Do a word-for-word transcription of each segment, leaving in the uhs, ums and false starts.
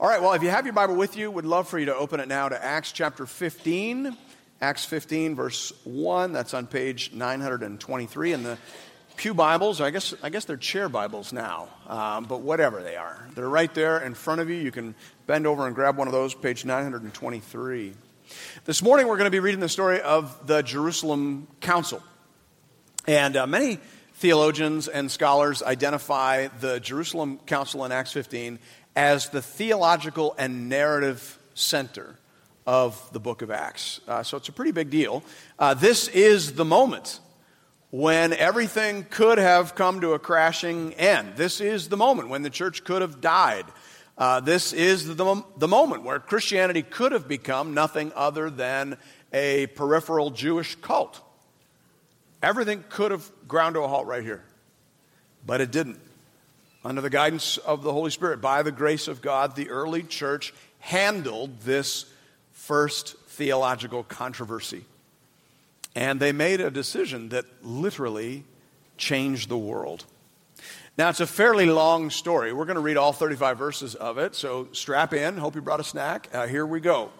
All right, well, if you have your Bible with you, would love for you to open it now to Acts chapter fifteen. Acts fifteen, verse one. That's on page nine hundred twenty-three in the Pew Bibles. I guess I guess they're chair Bibles now, um, but whatever they are. They're right there in front of you. You can bend over and grab one of those, page nine hundred twenty-three. This morning we're going to be reading the story of the Jerusalem Council. And uh, many theologians and scholars identify the Jerusalem Council in Acts fifteen as the theological and narrative center of the book of Acts. Uh, so it's a pretty big deal. Uh, this is the moment when everything could have come to a crashing end. This is the moment when the church could have died. Uh, this is the, the moment where Christianity could have become nothing other than a peripheral Jewish cult. Everything could have ground to a halt right here, but it didn't. Under the guidance of the Holy Spirit, by the grace of God, the early church handled this first theological controversy. And they made a decision that literally changed the world. Now, it's a fairly long story. We're going to read all thirty-five verses of it, so strap in. Hope you brought a snack. Uh, here we go,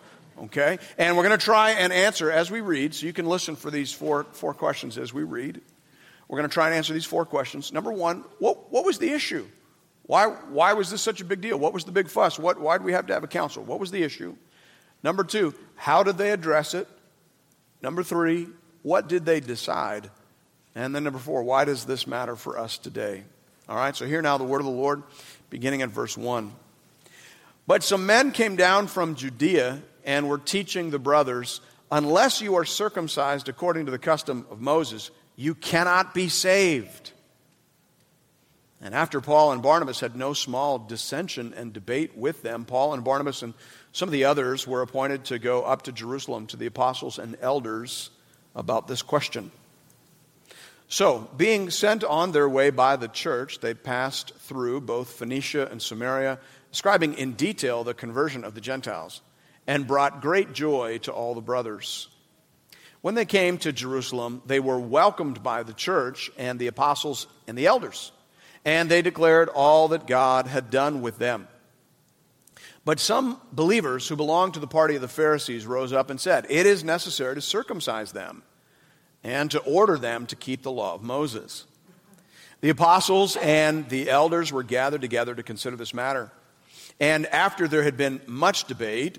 okay? And we're going to try and answer as we read, so you can listen for these four, four questions as we read. We're going to try and answer these four questions. Number one, what, what was the issue? Why, why was this such a big deal? What was the big fuss? What, why did we have to have a council? What was the issue? Number two, how did they address it? Number three, what did they decide? And then number four, why does this matter for us today? All right, so hear now the word of the Lord, beginning at verse one. But some men came down from Judea and were teaching the brothers, unless you are circumcised according to the custom of Moses, you cannot be saved. And after Paul and Barnabas had no small dissension and debate with them, Paul and Barnabas and some of the others were appointed to go up to Jerusalem to the apostles and elders about this question. So, being sent on their way by the church, they passed through both Phoenicia and Samaria, describing in detail the conversion of the Gentiles, and brought great joy to all the brothers. When they came to Jerusalem, they were welcomed by the church and the apostles and the elders, and they declared all that God had done with them. But some believers who belonged to the party of the Pharisees rose up and said, it is necessary to circumcise them and to order them to keep the law of Moses. The apostles and the elders were gathered together to consider this matter. And after there had been much debate,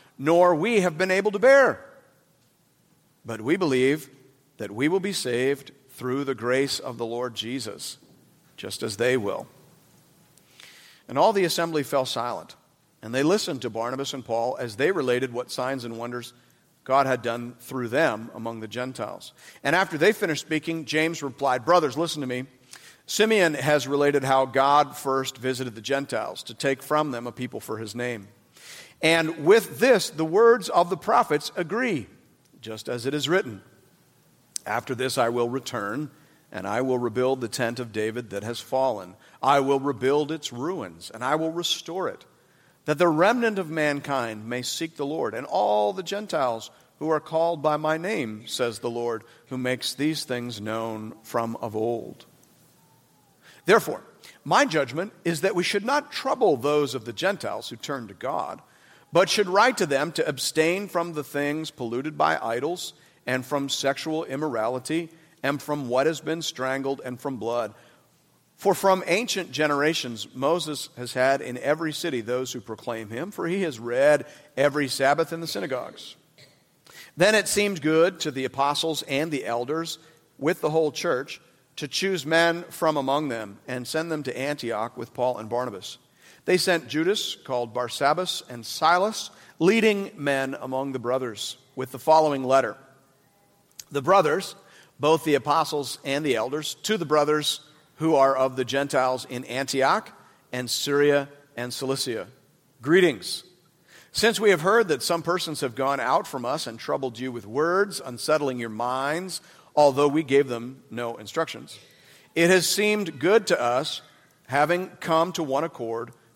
nor we have been able to bear? But we believe that we will be saved through the grace of the Lord Jesus, just as they will. And all the assembly fell silent, and they listened to Barnabas and Paul as they related what signs and wonders God had done through them among the Gentiles. And after they finished speaking, James replied, brothers, listen to me. Simeon has related how God first visited the Gentiles to take from them a people for his name. And with this, the words of the prophets agree, just as it is written. After this I will return, and I will rebuild the tent of David that has fallen. I will rebuild its ruins, and I will restore it, that the remnant of mankind may seek the Lord, and all the Gentiles who are called by my name, says the Lord, who makes these things known from of old. Therefore, my judgment is that we should not trouble those of the Gentiles who turn to God, but should write to them to abstain from the things polluted by idols, and from sexual immorality, and from what has been strangled, and from blood. For from ancient generations Moses has had in every city those who proclaim him, for he has read every Sabbath in the synagogues. Then it seemed good to the apostles and the elders with the whole church to choose men from among them and send them to Antioch with Paul and Barnabas. They sent Judas, called Barsabbas, and Silas, leading men among the brothers, with the following letter. The brothers, both the apostles and the elders, to the brothers who are of the Gentiles in Antioch and Syria and Cilicia. Greetings. Since we have heard that some persons have gone out from us and troubled you with words, unsettling your minds, although we gave them no instructions, it has seemed good to us, having come to one accord,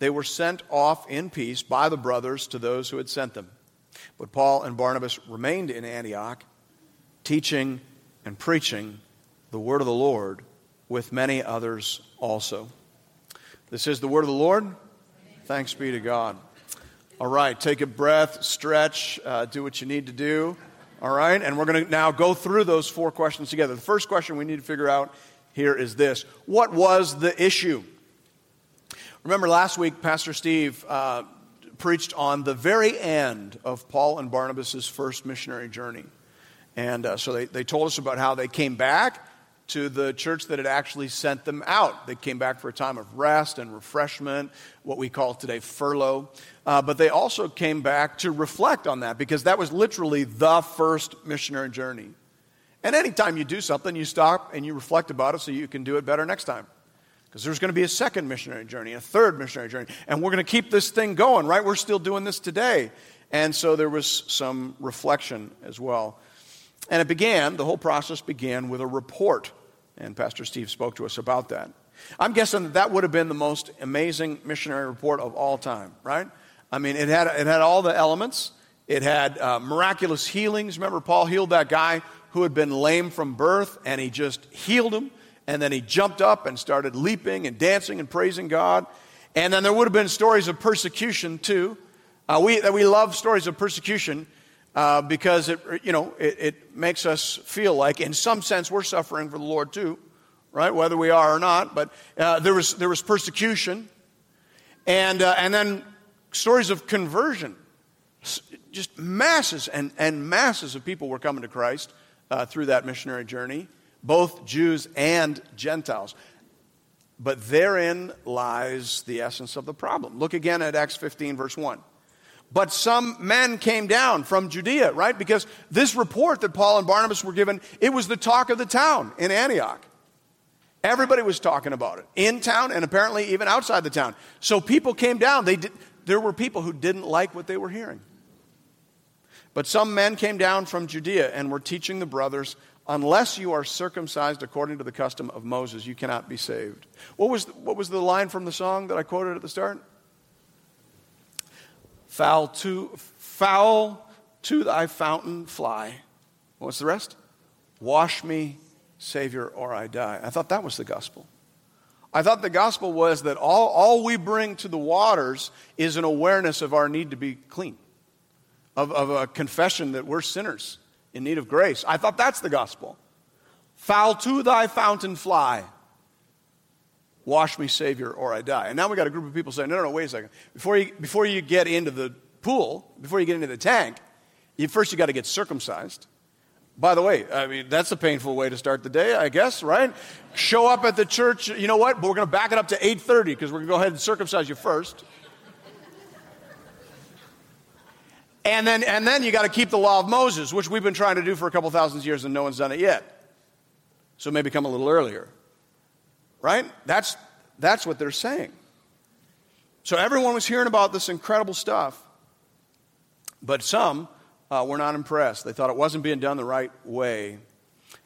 they were sent off in peace by the brothers to those who had sent them. But Paul and Barnabas remained in Antioch, teaching and preaching the word of the Lord with many others also. This is the word of the Lord. Thanks be to God. All right, take a breath, stretch, uh, do what you need to do. All right, and we're going to now go through those four questions together. The first question we need to figure out here is this. What was the issue? Remember last week, Pastor Steve uh, preached on the very end of Paul and Barnabas' first missionary journey. And uh, so they, they told us about how they came back to the church that had actually sent them out. They came back for a time of rest and refreshment, what we call today furlough. Uh, but they also came back to reflect on that, because that was literally the first missionary journey. And anytime you do something, you stop and you reflect about it so you can do it better next time. Because there's going to be a second missionary journey, a third missionary journey. And we're going to keep this thing going, right? We're still doing this today. And so there was some reflection as well. And it began, the whole process began with a report. And Pastor Steve spoke to us about that. I'm guessing that that would have been the most amazing missionary report of all time, right? I mean, it had it had all the elements. It had uh, miraculous healings. Remember, Paul healed that guy who had been lame from birth, and he just healed him. And then he jumped up and started leaping and dancing and praising God. And then there would have been stories of persecution, too. Uh, we we love stories of persecution uh, because, it you know, it, it makes us feel like, in some sense, we're suffering for the Lord, too, right? Whether we are or not. But uh, there was there was persecution. And uh, and then... stories of conversion, just masses and, and masses of people were coming to Christ uh, through that missionary journey, both Jews and Gentiles. But therein lies the essence of the problem. Look again at Acts fifteen, verse one. But some men came down from Judea, right? Because this report that Paul and Barnabas were given, it was the talk of the town in Antioch. Everybody was talking about it, in town and apparently even outside the town. So people came down. They did. There were people who didn't like what they were hearing. But some men came down from Judea and were teaching the brothers, unless you are circumcised according to the custom of Moses, you cannot be saved. What was the, what was the line from the song that I quoted at the start? Foul to, foul to thy fountain fly. What's the rest? Wash me, Savior, or I die. I thought that was the gospel. I thought the gospel was that all, all we bring to the waters is an awareness of our need to be clean, of, of a confession that we're sinners in need of grace. I thought that's the gospel. Foul to thy fountain fly. Wash me, Savior, or I die. And now we got a group of people saying, no, no, no, wait a second. Before you, before you get into the pool, before you get into the tank, you, first you got to get circumcised. By the way, I mean, that's a painful way to start the day, I guess, right? Show up at the church, you know what? But we're going to back it up to eight thirty because we're going to go ahead and circumcise you first. And then and then you got to keep the law of Moses, which we've been trying to do for a couple thousand years and no one's done it yet. So maybe come a little earlier, right? That's, that's what they're saying. So everyone was hearing about this incredible stuff, but some... Uh, we're not impressed. They thought it wasn't being done the right way.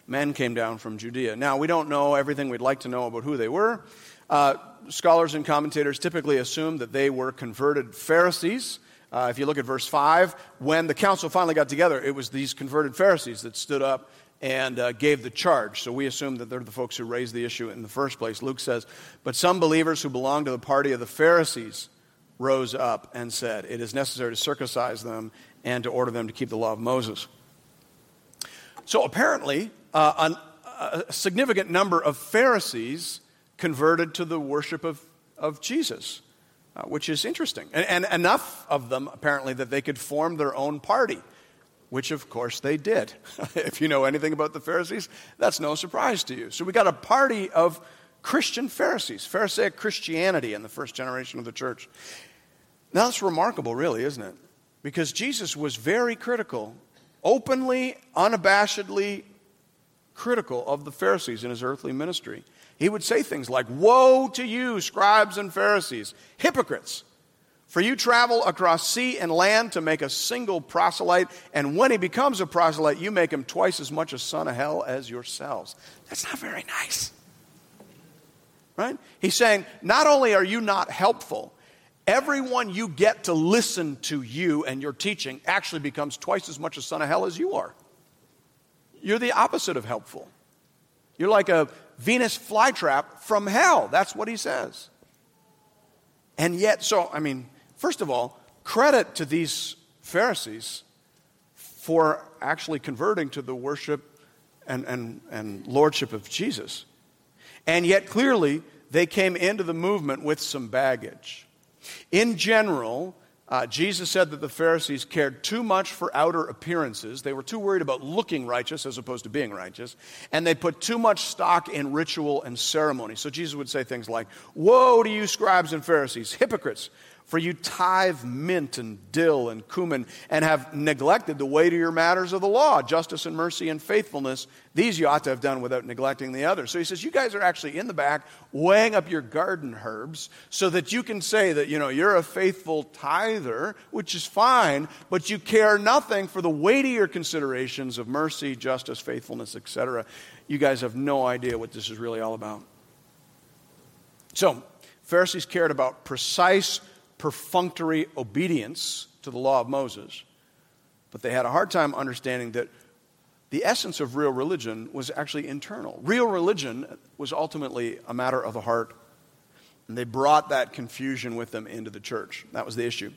Men came down from Judea. Now, we don't know everything we'd like to know about who they were. Uh, scholars and commentators typically assume that they were converted Pharisees Uh, if you look at verse five, when the council finally got together, it was these converted Pharisees that stood up and uh, gave the charge. So we assume that they're the folks who raised the issue in the first place. Luke says, but some believers who belonged to the party of the Pharisees rose up and said, it is necessary to circumcise them and to order them to keep the law of Moses. So apparently, uh, an, a significant number of Pharisees converted to the worship of, of Jesus, uh, which is interesting. And, and enough of them, apparently, that they could form their own party, which, of course, they did. If you know anything about the Pharisees, that's no surprise to you. So we got a party of Christian Pharisees, Pharisaic Christianity in the first generation of the church. Now, that's remarkable, really, isn't it? Because Jesus was very critical, openly, unabashedly critical of the Pharisees in his earthly ministry. He would say things like, woe to you, scribes and Pharisees, hypocrites, for you travel across sea and land to make a single proselyte, and when he becomes a proselyte, you make him twice as much a son of hell as yourselves. That's not very nice. Right? He's saying, not only are you not helpful, everyone you get to listen to you and your teaching actually becomes twice as much a son of hell as you are. You're the opposite of helpful. You're like a Venus flytrap from hell. That's what he says. And yet, so, I mean, first of all, credit to these Pharisees for actually converting to the worship and, and, and lordship of Jesus. And yet, clearly, they came into the movement with some baggage. In general, uh, Jesus said that the Pharisees cared too much for outer appearances. They were too worried about looking righteous as opposed to being righteous. And they put too much stock in ritual and ceremony. So Jesus would say things like, woe to you, scribes and Pharisees, hypocrites, for you tithe mint and dill and cumin and have neglected the weightier matters of the law, justice and mercy and faithfulness. These you ought to have done without neglecting the others. So he says, you guys are actually in the back weighing up your garden herbs so that you can say that, you know, you're a faithful tither, which is fine, but you care nothing for the weightier considerations of mercy, justice, faithfulness, et cetera. You guys have no idea what this is really all about. So Pharisees cared about precise, perfunctory obedience to the law of Moses, but they had a hard time understanding that the essence of real religion was actually internal. Real religion was ultimately a matter of the heart, and they brought that confusion with them into the church. That was the issue.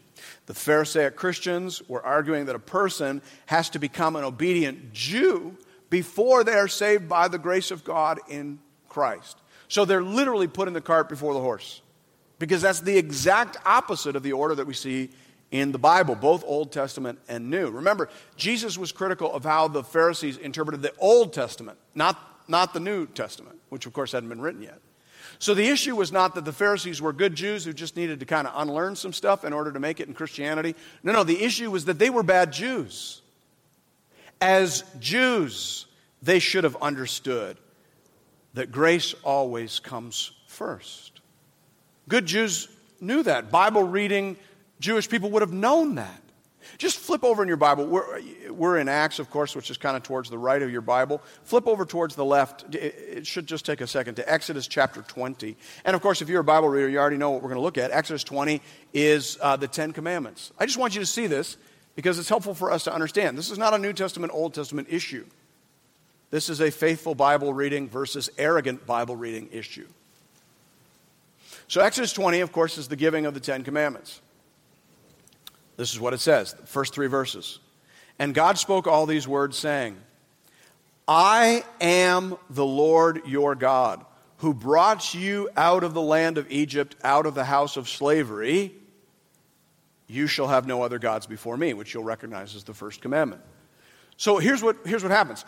The Pharisaic Christians were arguing that a person has to become an obedient Jew before they are saved by the grace of God in Christ. So they're literally putting the cart before the horse, because that's the exact opposite of the order that we see in the Bible, both Old Testament and New. Remember, Jesus was critical of how the Pharisees interpreted the Old Testament, not, not the New Testament, which of course hadn't been written yet. So the issue was not that the Pharisees were good Jews who just needed to kind of unlearn some stuff in order to make it in Christianity. No, no, the issue was that they were bad Jews. As Jews, they should have understood that grace always comes first. Good Jews knew that. Bible-reading Jewish people would have known that. Just flip over in your Bible. We're, we're in Acts, of course, which is kind of towards the right of your Bible. Flip over towards the left. It should just take a second, to Exodus chapter twenty. And, of course, if you're a Bible reader, you already know what we're going to look at. Exodus twenty is uh, the Ten Commandments. I just want you to see this because it's helpful for us to understand. This is not a New Testament, Old Testament issue. This is a faithful Bible reading versus arrogant Bible reading issue. So Exodus twenty, of course, is the giving of the Ten Commandments. This is what it says, the first three verses. And God spoke all these words, saying, I am the Lord your God, who brought you out of the land of Egypt, out of the house of slavery. You shall have no other gods before me, which you'll recognize as the first commandment. So here's what, here's what happens.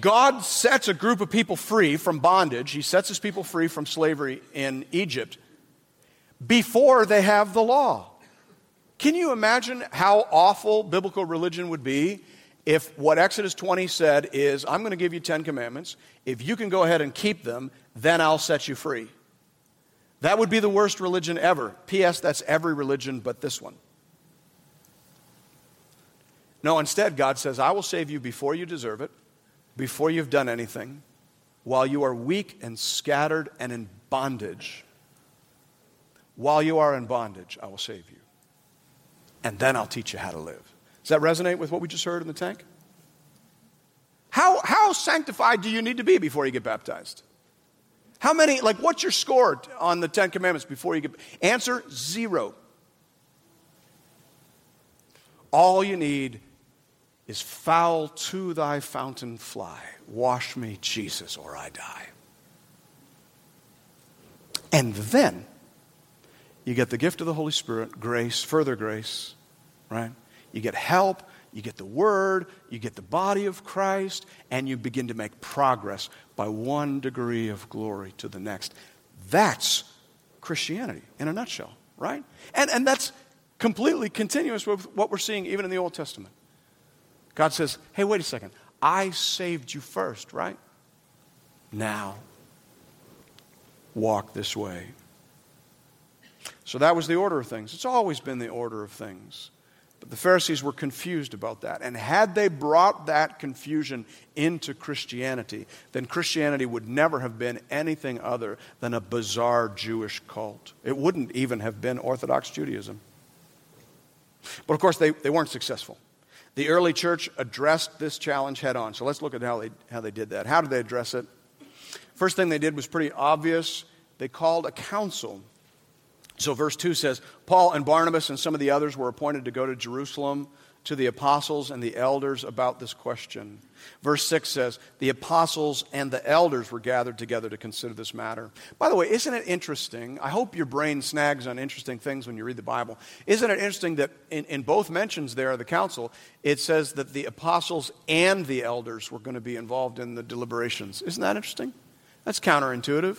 God sets a group of people free from bondage. He sets his people free from slavery in Egypt before they have the law. Can you imagine how awful biblical religion would be if what Exodus twenty said is, I'm going to give you Ten Commandments. If you can go ahead and keep them, then I'll set you free. That would be the worst religion ever. P S That's every religion but this one. No, instead, God says, I will save you before you deserve it, before you've done anything, while you are weak and scattered and in bondage. While you are in bondage, I will save you. and then I'll teach you how to live. Does that resonate with what we just heard in the tank? How, how sanctified do you need to be before you get baptized? How many, like what's your score on the Ten Commandments before you get, answer, zero. All you need is foul to thy fountain fly. Wash me, Jesus, or I die. And then you get the gift of the Holy Spirit, grace, further grace, right? You get help, you get the word, you get the body of Christ, and you begin to make progress by one degree of glory to the next. That's Christianity in a nutshell, right? And, and that's completely continuous with what we're seeing even in the Old Testament. God says, hey, wait a second. I saved you first, right? Now, walk this way. So that was the order of things. It's always been the order of things. But the Pharisees were confused about that. And had they brought that confusion into Christianity, then Christianity would never have been anything other than a bizarre Jewish cult. It wouldn't even have been Orthodox Judaism. But of course, they, they weren't successful. The early church addressed this challenge head on. So let's look at how they, how they did that. How did they address it? First thing they did was pretty obvious. They called a council. So verse two says, Paul and Barnabas and some of the others were appointed to go to Jerusalem to the apostles and the elders about this question. Verse six says, the apostles and the elders were gathered together to consider this matter. By the way, isn't it interesting? I hope your brain snags on interesting things when you read the Bible. Isn't it interesting that in, in both mentions there of the council, it says that the apostles and the elders were going to be involved in the deliberations? Isn't that interesting? That's counterintuitive.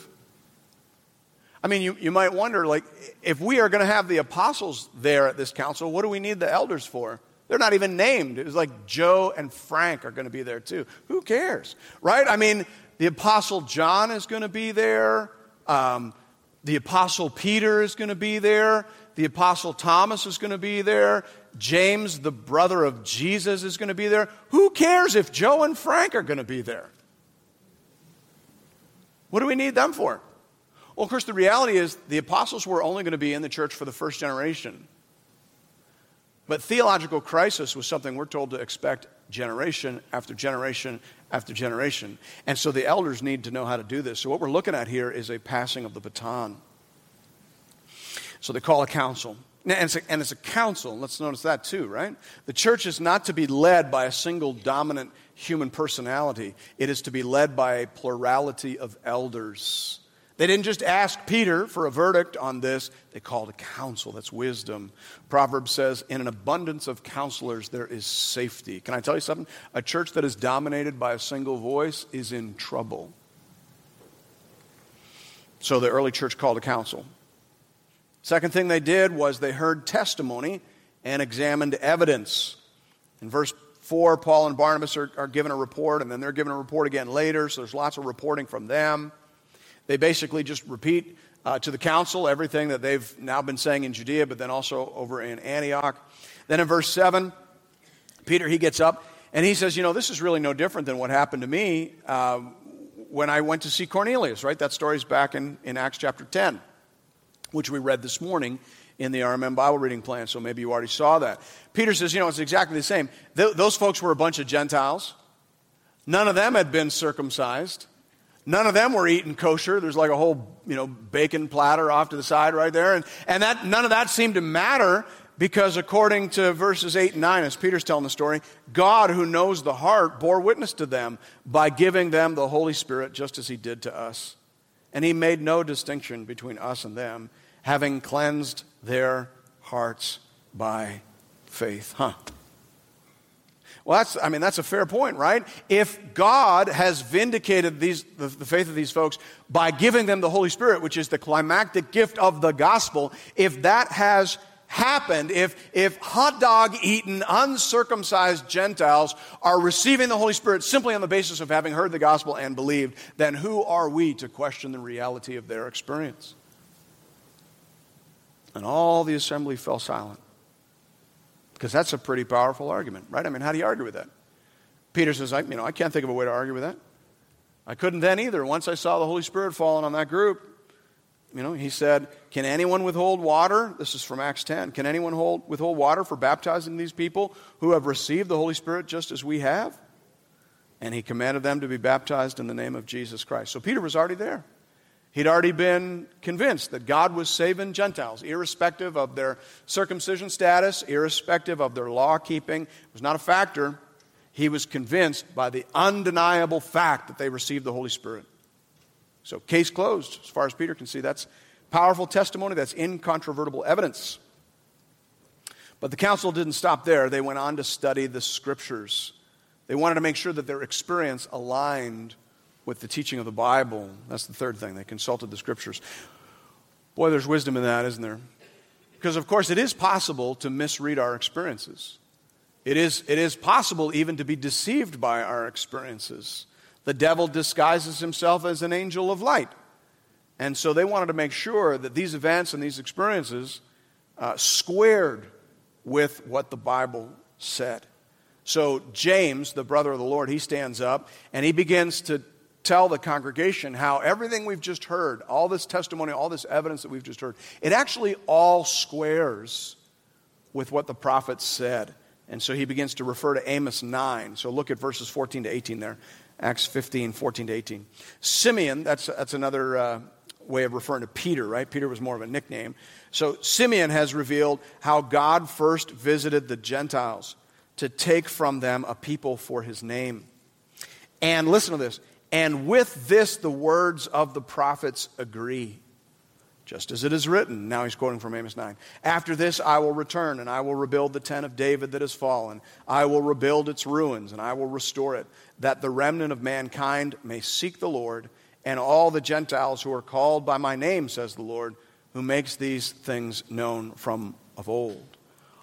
I mean, you, you might wonder, like, if we are going to have the apostles there at this council, what do we need the elders for? They're not even named. It was like Joe and Frank are going to be there too. Who cares, right? I mean, the apostle John is going to be there. Um, the apostle Peter is going to be there. The apostle Thomas is going to be there. James, the brother of Jesus, is going to be there. Who cares if Joe and Frank are going to be there? What do we need them for? Well, of course, the reality is the apostles were only going to be in the church for the first generation. But theological crisis was something we're told to expect generation after generation after generation. And so the elders need to know how to do this. So what we're looking at here is a passing of the baton. So they call a council. And it's a, and it's a council. Let's notice that too, right? The church is not to be led by a single dominant human personality. It is to be led by a plurality of elders. They didn't just ask Peter for a verdict on this. They called a council. That's wisdom. Proverbs says, in an abundance of counselors, there is safety. Can I tell you something? A church that is dominated by a single voice is in trouble. So the early church called a council. Second thing they did was they heard testimony and examined evidence. In verse four, Paul and Barnabas are, are given a report, and then they're given a report again later, so there's lots of reporting from them. They basically just repeat uh, to the council everything that they've now been saying in Judea, but then also over in Antioch. Then in verse seven, Peter, he gets up, and he says, you know, this is really no different than what happened to me uh, when I went to see Cornelius, right? That story's back in, in Acts chapter ten, which we read this morning in the R M M Bible reading plan, so maybe you already saw that. Peter says, you know, it's exactly the same. Th- those folks were a bunch of Gentiles. None of them had been circumcised. None of them were eating kosher. There's like a whole, you know, bacon platter off to the side right there. And, and that none of that seemed to matter because according to verses eight and nine, as Peter's telling the story, God who knows the heart bore witness to them by giving them the Holy Spirit just as he did to us. And he made no distinction between us and them, having cleansed their hearts by faith. Huh. Well, that's, I mean, that's a fair point, right? If God has vindicated these, the, the faith of these folks by giving them the Holy Spirit, which is the climactic gift of the gospel, if that has happened, if, if hot dog-eaten, uncircumcised Gentiles are receiving the Holy Spirit simply on the basis of having heard the gospel and believed, then who are we to question the reality of their experience? And all the assembly fell silent. Because that's a pretty powerful argument, right? I mean, how do you argue with that? Peter says, I, you know, I can't think of a way to argue with that. I couldn't then either. Once I saw the Holy Spirit falling on that group, you know, he said, can anyone withhold water? This is from Acts ten. Can anyone hold, withhold water for baptizing these people who have received the Holy Spirit just as we have? And he commanded them to be baptized in the name of Jesus Christ. So Peter was already there. He'd already been convinced that God was saving Gentiles, irrespective of their circumcision status, irrespective of their law keeping. It was not a factor. He was convinced by the undeniable fact that they received the Holy Spirit. So case closed, as far as Peter can see. That's powerful testimony. That's incontrovertible evidence. But the council didn't stop there. They went on to study the Scriptures. They wanted to make sure that their experience aligned with the teaching of the Bible. That's the third thing. They consulted the Scriptures. Boy, there's wisdom in that, isn't there? Because, of course, it is possible to misread our experiences. It is, it is possible even to be deceived by our experiences. The devil disguises himself as an angel of light. And so they wanted to make sure that these events and these experiences uh, squared with what the Bible said. So James, the brother of the Lord, he stands up and he begins to tell the congregation how everything we've just heard, all this testimony, all this evidence that we've just heard, it actually all squares with what the prophets said. And so he begins to refer to Amos nine. So look at verses fourteen to eighteen there. Acts fifteen, fourteen to eighteen. Simeon, that's, that's another uh, way of referring to Peter, right? Peter was more of a nickname. So Simeon has revealed how God first visited the Gentiles to take from them a people for his name. And listen to this. And with this the words of the prophets agree, just as it is written. Now he's quoting from Amos nine. After this I will return, and I will rebuild the tent of David that has fallen. I will rebuild its ruins, and I will restore it, that the remnant of mankind may seek the Lord, and all the Gentiles who are called by my name, says the Lord, who makes these things known from of old.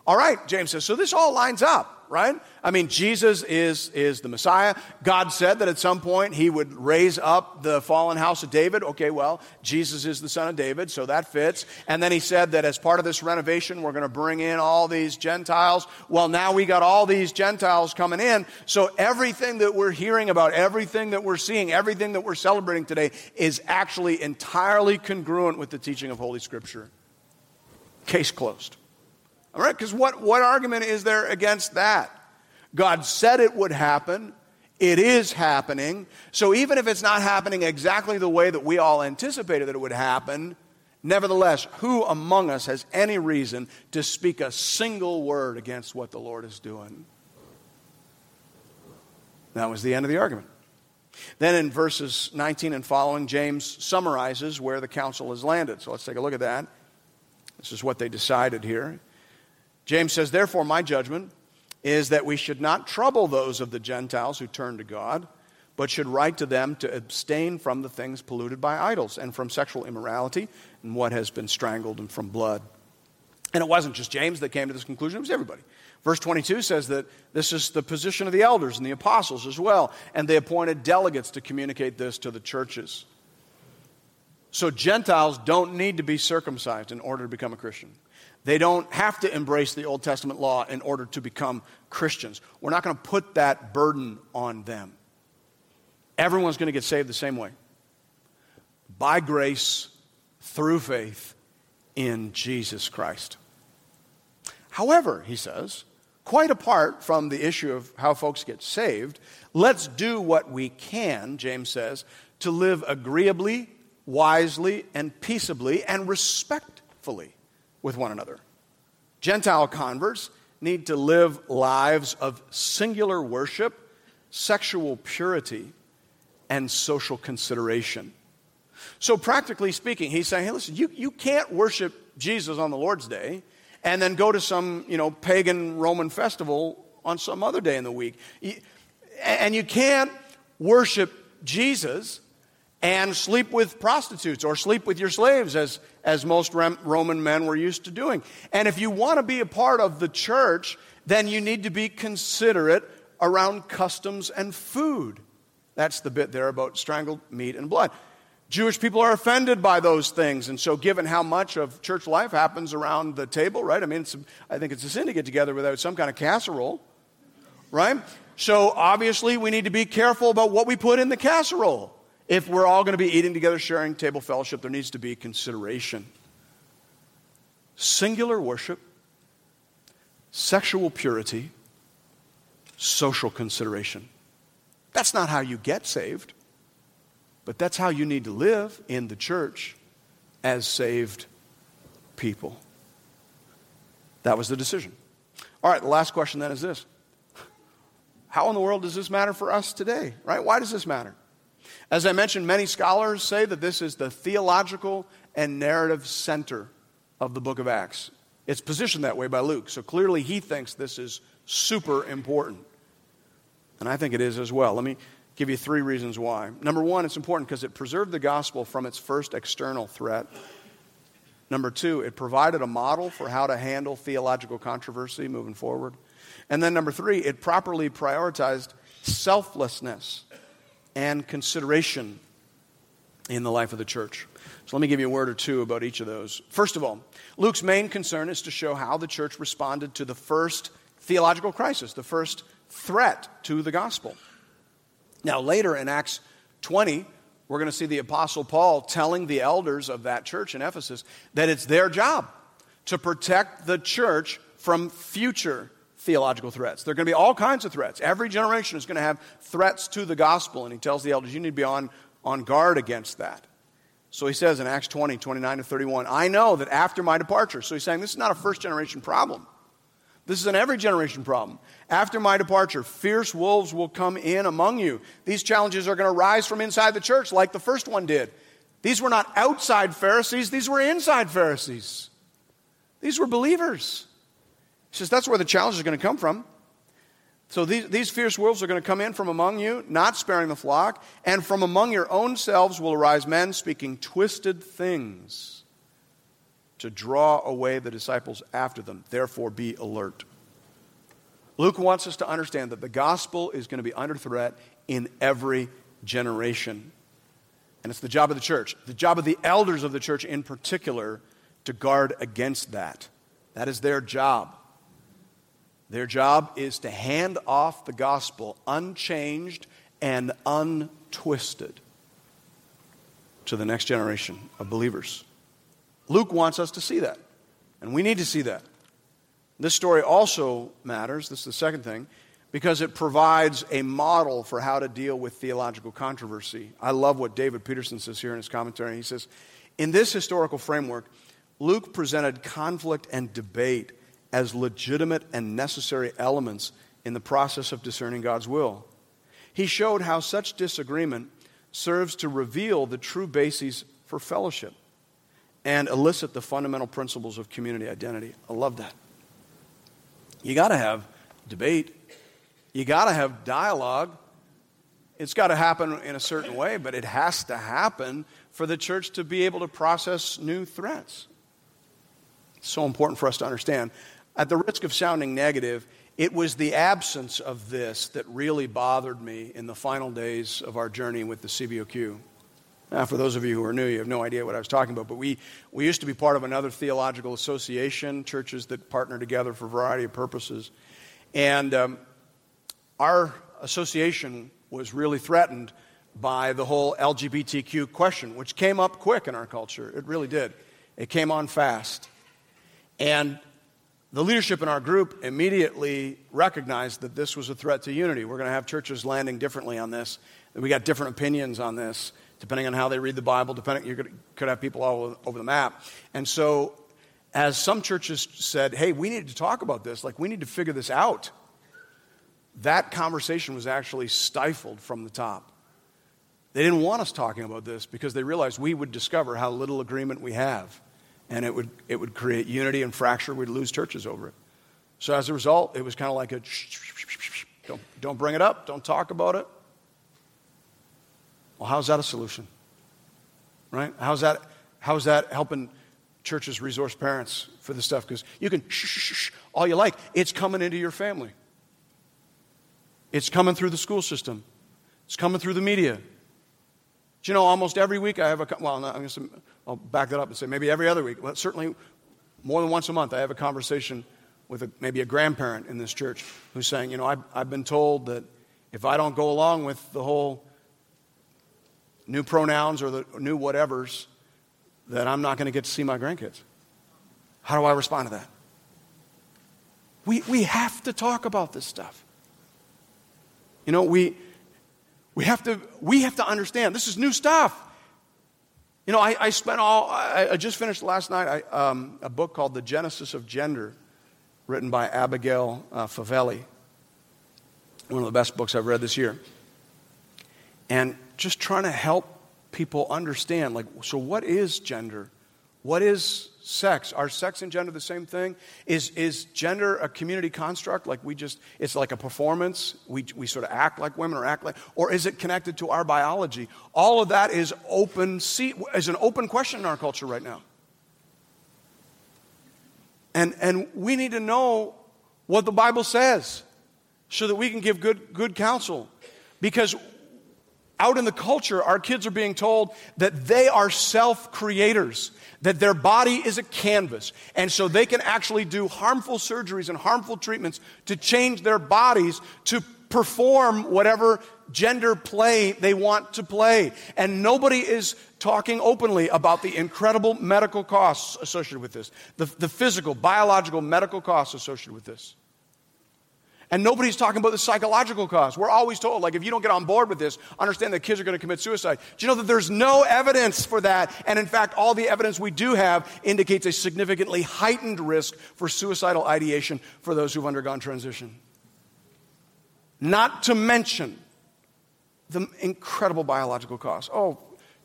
All right, James says, so this all lines up, right? I mean, Jesus is, is the Messiah. God said that at some point he would raise up the fallen house of David. Okay, well, Jesus is the son of David, so that fits. And then he said that as part of this renovation, we're going to bring in all these Gentiles. Well, now we got all these Gentiles coming in. So everything that we're hearing about, everything that we're seeing, everything that we're celebrating today is actually entirely congruent with the teaching of Holy Scripture. Case closed. All right, because what, what argument is there against that? God said it would happen. It is happening. So even if it's not happening exactly the way that we all anticipated that it would happen, nevertheless, who among us has any reason to speak a single word against what the Lord is doing? That was the end of the argument. Then in verses nineteen and following, James summarizes where the council has landed. So let's take a look at that. This is what they decided here. James says, therefore, my judgment is that we should not trouble those of the Gentiles who turn to God, but should write to them to abstain from the things polluted by idols and from sexual immorality and what has been strangled and from blood. And it wasn't just James that came to this conclusion. It was everybody. Verse twenty-two says that this is the position of the elders and the apostles as well, and they appointed delegates to communicate this to the churches. So Gentiles don't need to be circumcised in order to become a Christian. They don't have to embrace the Old Testament law in order to become Christians. We're not going to put that burden on them. Everyone's going to get saved the same way. By grace, through faith, in Jesus Christ. However, he says, quite apart from the issue of how folks get saved, let's do what we can, James says, to live agreeably, wisely, and peaceably, and respectfully with one another. Gentile converts need to live lives of singular worship, sexual purity, and social consideration. So practically speaking, he's saying, hey, listen, you, you can't worship Jesus on the Lord's Day and then go to some, you know, pagan Roman festival on some other day in the week. And you can't worship Jesus and sleep with prostitutes or sleep with your slaves, as, as most Rem- Roman men were used to doing. And if you want to be a part of the church, then you need to be considerate around customs and food. That's the bit there about strangled meat and blood. Jewish people are offended by those things. And so given how much of church life happens around the table, right? I mean, it's, I think it's a sin to get together without some kind of casserole, right? So obviously we need to be careful about what we put in the casserole. if we're all going to be eating together, sharing table fellowship, there needs to be consideration. Singular worship, sexual purity, social consideration. That's not how you get saved, but that's how you need to live in the church as saved people. That was the decision. All right, the last question then is this. How in the world does this matter for us today, right? Why does this matter? As I mentioned, many scholars say that this is the theological and narrative center of the book of Acts. It's positioned that way by Luke, so clearly he thinks this is super important. And I think it is as well. Let me give you three reasons why. Number one, it's important because it preserved the gospel from its first external threat. Number two, it provided a model for how to handle theological controversy moving forward. And then number three, it properly prioritized selflessness and consideration in the life of the church. So let me give you a word or two about each of those. First of all, Luke's main concern is to show how the church responded to the first theological crisis, the first threat to the gospel. Now, later in Acts twenty, we're going to see the Apostle Paul telling the elders of that church in Ephesus that it's their job to protect the church from future theological threats. There are going to be all kinds of threats. Every generation is going to have threats to the gospel, and he tells the elders, you need to be on, on guard against that. So he says in Acts twenty, twenty-nine to thirty-one, I know that after my departure, so he's saying this is not a first-generation problem. This is an every-generation problem. After my departure, fierce wolves will come in among you. These challenges are going to rise from inside the church like the first one did. These were not outside Pharisees. These were inside Pharisees. These were believers. He says that's where the challenge is going to come from. So these, these fierce wolves are going to come in from among you, not sparing the flock, and from among your own selves will arise men speaking twisted things to draw away the disciples after them. Therefore, be alert. Luke wants us to understand that the gospel is going to be under threat in every generation. And it's the job of the church, the job of the elders of the church in particular, to guard against that. That is their job. Their job is to hand off the gospel unchanged and untwisted to the next generation of believers. Luke wants us to see that, and we need to see that. This story also matters, this is the second thing, because it provides a model for how to deal with theological controversy. I love what David Peterson says here in his commentary. He says, in this historical framework, Luke presented conflict and debate as legitimate and necessary elements in the process of discerning God's will. He showed how such disagreement serves to reveal the true basis for fellowship and elicit the fundamental principles of community identity. I love that. You got to have debate. You got to have dialogue. It's got to happen in a certain way, but it has to happen for the church to be able to process new threats. It's so important for us to understand. At the risk of sounding negative, it was the absence of this that really bothered me in the final days of our journey with the C B O Q. Now, for those of you who are new, you have no idea what I was talking about, but we, we used to be part of another theological association, churches that partner together for a variety of purposes. And um, our association was really threatened by the whole L G B T Q question, which came up quick in our culture. It really did. It came on fast. And the leadership in our group immediately recognized that this was a threat to unity. We're going to have churches landing differently on this. We got different opinions on this, depending on how they read the Bible, depending, you could have people all over the map. And so as some churches said, hey, we need to talk about this, like we need to figure this out, that conversation was actually stifled from the top. They didn't want us talking about this because they realized we would discover how little agreement we have, and it would it would create unity and fracture. We'd lose churches over it. So as a result, it was kind of like a don't, don't bring it up, don't talk about it. Well, how's that a solution, right? How's that, how's that helping churches resource parents for this stuff? Because you can shh, shh, shh, all you like. It's coming into your family. It's coming through the school system. It's coming through the media. Do you know, almost every week I have a, well, I'm gonna, I'll back that up and say maybe every other week. Well, certainly more than once a month I have a conversation with a, maybe a grandparent in this church who's saying, you know, I, I've been told that if I don't go along with the whole new pronouns or the new whatevers, that I'm not going to get to see my grandkids. How do I respond to that? We we have to talk about this stuff. You know, we we have to we have to understand this is new stuff. You know, I, I spent all I, I just finished last night I, um, a book called The Genesis of Gender, written by Abigail uh, Favelli. One of the best books I've read this year. And just trying to help people understand, like, so what is gender? What is sex? Are sex and gender the same thing? Is is gender a community construct? Like we just, it's like a performance. We we sort of act like women or act like, or is it connected to our biology? All of that is open. See, is an open question in our culture right now. And and we need to know what the Bible says, so that we can give good good counsel, because out in the culture, our kids are being told that they are self-creators, that their body is a canvas. And so they can actually do harmful surgeries and harmful treatments to change their bodies to perform whatever gender play they want to play. And nobody is talking openly about the incredible medical costs associated with this, the, the physical, biological, medical costs associated with this. And nobody's talking about the psychological cause. We're always told, like, if you don't get on board with this, understand that kids are going to commit suicide. Do you know that there's no evidence for that? And in fact, all the evidence we do have indicates a significantly heightened risk for suicidal ideation for those who've undergone transition. Not to mention the incredible biological cost. Oh,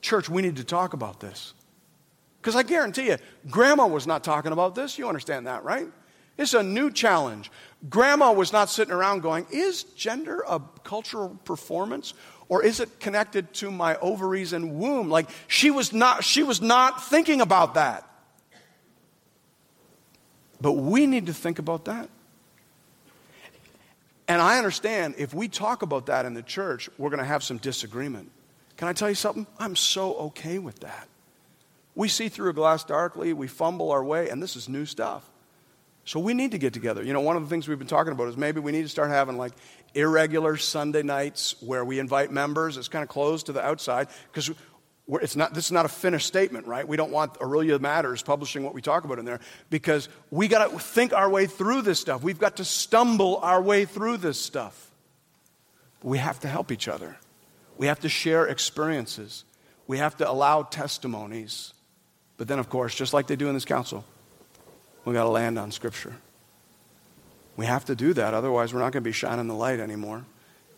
church, we need to talk about this. Because I guarantee you, Grandma was not talking about this. You understand that, right? It's a new challenge. Grandma was not sitting around going, is gender a cultural performance, or is it connected to my ovaries and womb? Like, she was not, she was not thinking about that. But we need to think about that. And I understand if we talk about that in the church, we're going to have some disagreement. Can I tell you something? I'm so okay with that. We see through a glass darkly, we fumble our way, and this is new stuff. So we need to get together. You know, one of the things we've been talking about is maybe we need to start having like irregular Sunday nights where we invite members. It's kind of closed to the outside because it's not. This is not a finished statement, right? We don't want Aurelia Matters publishing what we talk about in there, because we got to think our way through this stuff. We've got to stumble our way through this stuff. We have to help each other. We have to share experiences. We have to allow testimonies. But then, of course, just like they do in this council, we got to land on Scripture. We have to do that. Otherwise, we're not going to be shining the light anymore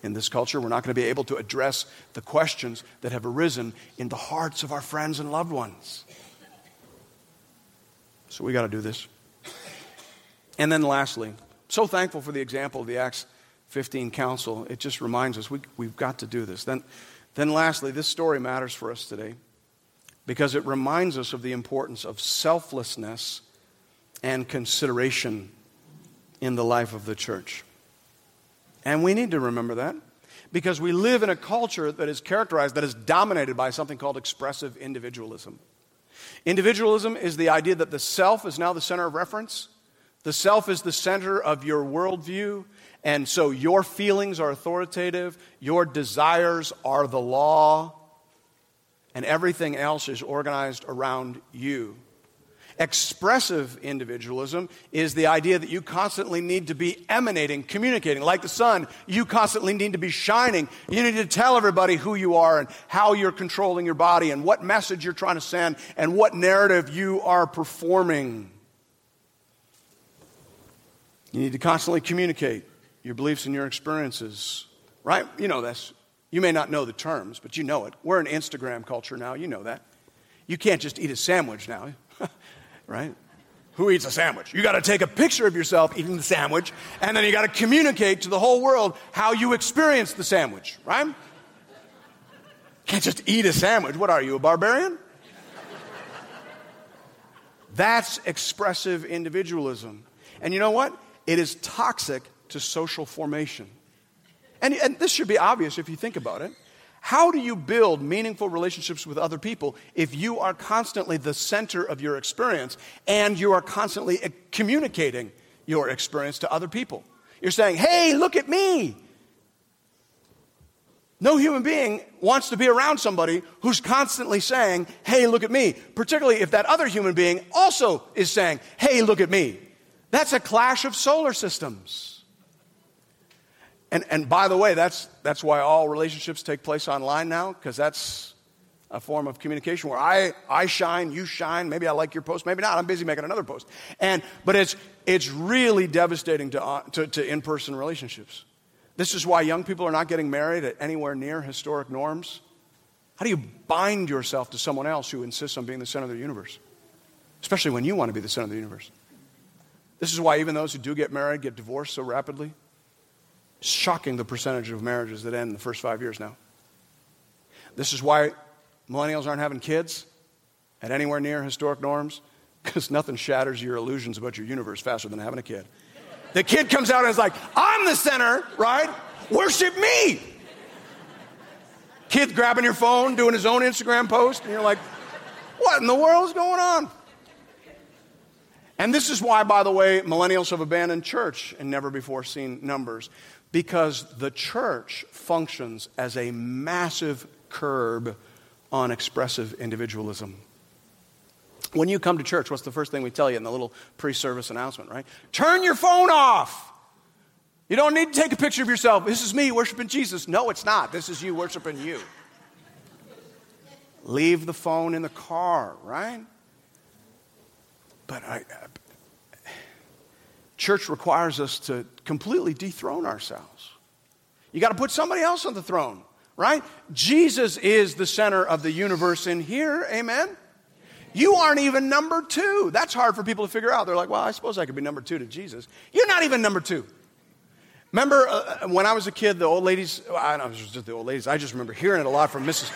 in this culture. We're not going to be able to address the questions that have arisen in the hearts of our friends and loved ones. So we got to do this. And then lastly, so thankful for the example of the Acts fifteen council. It just reminds us we, we've got to do this. Then, then lastly, this story matters for us today because it reminds us of the importance of selflessness and consideration in the life of the church. And we need to remember that, because we live in a culture that is characterized, that is dominated by something called expressive individualism. Individualism is the idea that the self is now the center of reference. The self is the center of your worldview, and so your feelings are authoritative, your desires are the law, and everything else is organized around you. Expressive individualism is the idea that you constantly need to be emanating, communicating. Like the sun, you constantly need to be shining. You need to tell everybody who you are and how you're controlling your body and what message you're trying to send and what narrative you are performing. You need to constantly communicate your beliefs and your experiences, right? You know this. You may not know the terms, but you know it. We're an Instagram culture now. You know that. You can't just eat a sandwich now. Right? Who eats a sandwich? You got to take a picture of yourself eating the sandwich, and then you got to communicate to the whole world how you experienced the sandwich, right? You can't just eat a sandwich. What are you, a barbarian? That's expressive individualism. And you know what? It is toxic to social formation. And, and this should be obvious if you think about it. How do you build meaningful relationships with other people if you are constantly the center of your experience and you are constantly communicating your experience to other people? You're saying, hey, look at me. No human being wants to be around somebody who's constantly saying, hey, look at me, particularly if that other human being also is saying, hey, look at me. That's a clash of solar systems. And and by the way, that's that's why all relationships take place online now, because that's a form of communication where I, I shine, you shine, maybe I like your post, maybe not, I'm busy making another post. And But it's it's really devastating to uh, to, to in-person relationships. This is why young people are not getting married at anywhere near historic norms. How do you bind yourself to someone else who insists on being the center of the universe? Especially when you want to be the center of the universe. This is why even those who do get married get divorced so rapidly. Shocking the percentage of marriages that end in the first five years now. This is why millennials aren't having kids at anywhere near historic norms, because nothing shatters your illusions about your universe faster than having a kid. The kid comes out and is like, I'm the center, right? Worship me. Kid grabbing your phone, doing his own Instagram post, and you're like, what in the world is going on? And this is why, by the way, millennials have abandoned church in never before seen numbers, because the church functions as a massive curb on expressive individualism. When you come to church, what's the first thing we tell you in the little pre-service announcement, right? Turn your phone off. You don't need to take a picture of yourself. This is me worshiping Jesus. No, it's not. This is you worshiping you. Leave the phone in the car, right? But I, uh, church requires us to completely dethrone ourselves. You got to put somebody else on the throne, right? Jesus is the center of the universe in here, amen? You aren't even number two. That's hard for people to figure out. They're like, well, I suppose I could be number two to Jesus. You're not even number two. Remember uh, when I was a kid, the old ladies, well, I don't know, it was just the old ladies. I just remember hearing it a lot from Missus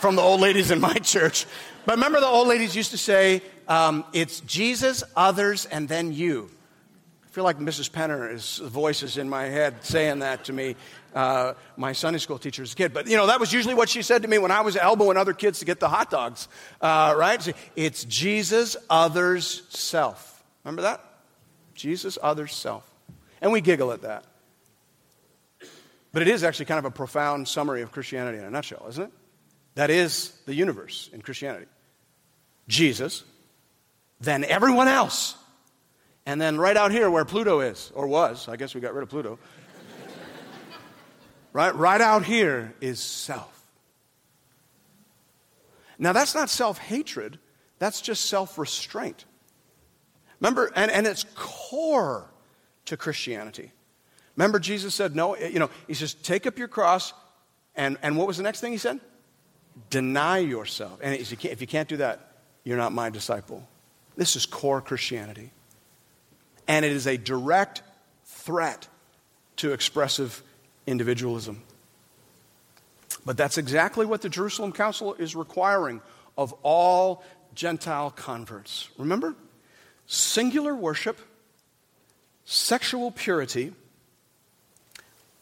from the old ladies in my church. But remember the old ladies used to say, um, it's Jesus, others, and then you. I feel like Missus Penner's voice is in my head saying that to me, uh, my Sunday school teacher as a kid. But, you know, that was usually what she said to me when I was elbowing other kids to get the hot dogs, uh, right? So it's Jesus, others, self. Remember that? Jesus, others, self. And we giggle at that. But it is actually kind of a profound summary of Christianity in a nutshell, isn't it? That is the universe in Christianity. Jesus, then everyone else. And then right out here where Pluto is, or was, I guess we got rid of Pluto. right, right out here is self. Now that's not self-hatred, that's just self-restraint. Remember, and, and it's core to Christianity. Remember Jesus said, no, you know, he says, take up your cross, and, and what was the next thing he said? Deny yourself. And if you can't do that, you're not my disciple. This is core Christianity. And it is a direct threat to expressive individualism. But that's exactly what the Jerusalem Council is requiring of all Gentile converts. Remember? Singular worship, sexual purity,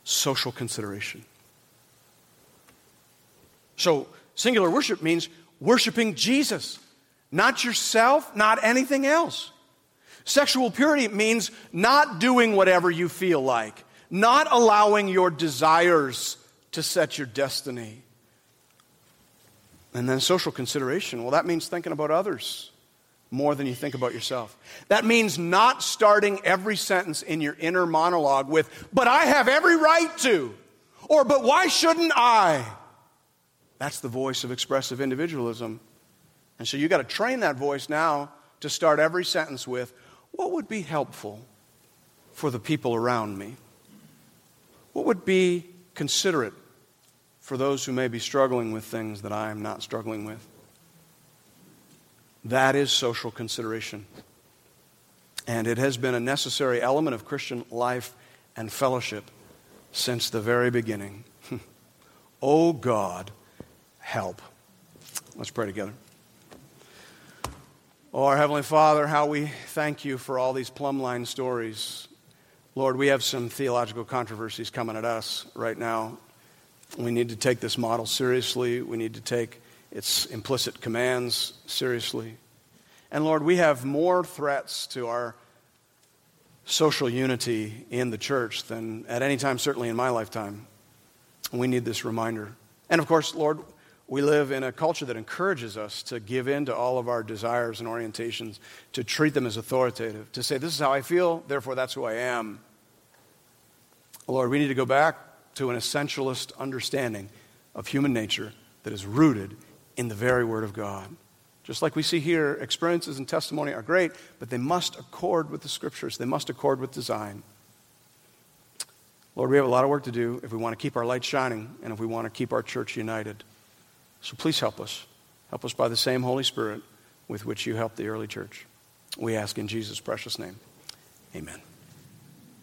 social consideration. So singular worship means worshiping Jesus, not yourself, not anything else. Sexual purity means not doing whatever you feel like, not allowing your desires to set your destiny. And then social consideration, well, that means thinking about others more than you think about yourself. That means not starting every sentence in your inner monologue with, but I have every right to, or but why shouldn't I? That's the voice of expressive individualism. And so you got to train that voice now to start every sentence with, what would be helpful for the people around me? What would be considerate for those who may be struggling with things that I am not struggling with? That is social consideration. And it has been a necessary element of Christian life and fellowship since the very beginning. Oh God, help. Let's pray together. Oh, our Heavenly Father, how we thank you for all these plumb line stories. Lord, we have some theological controversies coming at us right now. We need to take this model seriously. We need to take its implicit commands seriously. And Lord, we have more threats to our social unity in the church than at any time, certainly in my lifetime. We need this reminder. And of course, Lord, we live in a culture that encourages us to give in to all of our desires and orientations, to treat them as authoritative, to say, this is how I feel, therefore that's who I am. Lord, we need to go back to an essentialist understanding of human nature that is rooted in the very Word of God. Just like we see here, experiences and testimony are great, but they must accord with the Scriptures. They must accord with design. Lord, we have a lot of work to do if we want to keep our light shining and if we want to keep our church united. So please help us. Help us by the same Holy Spirit with which you helped the early church. We ask in Jesus' precious name. Amen.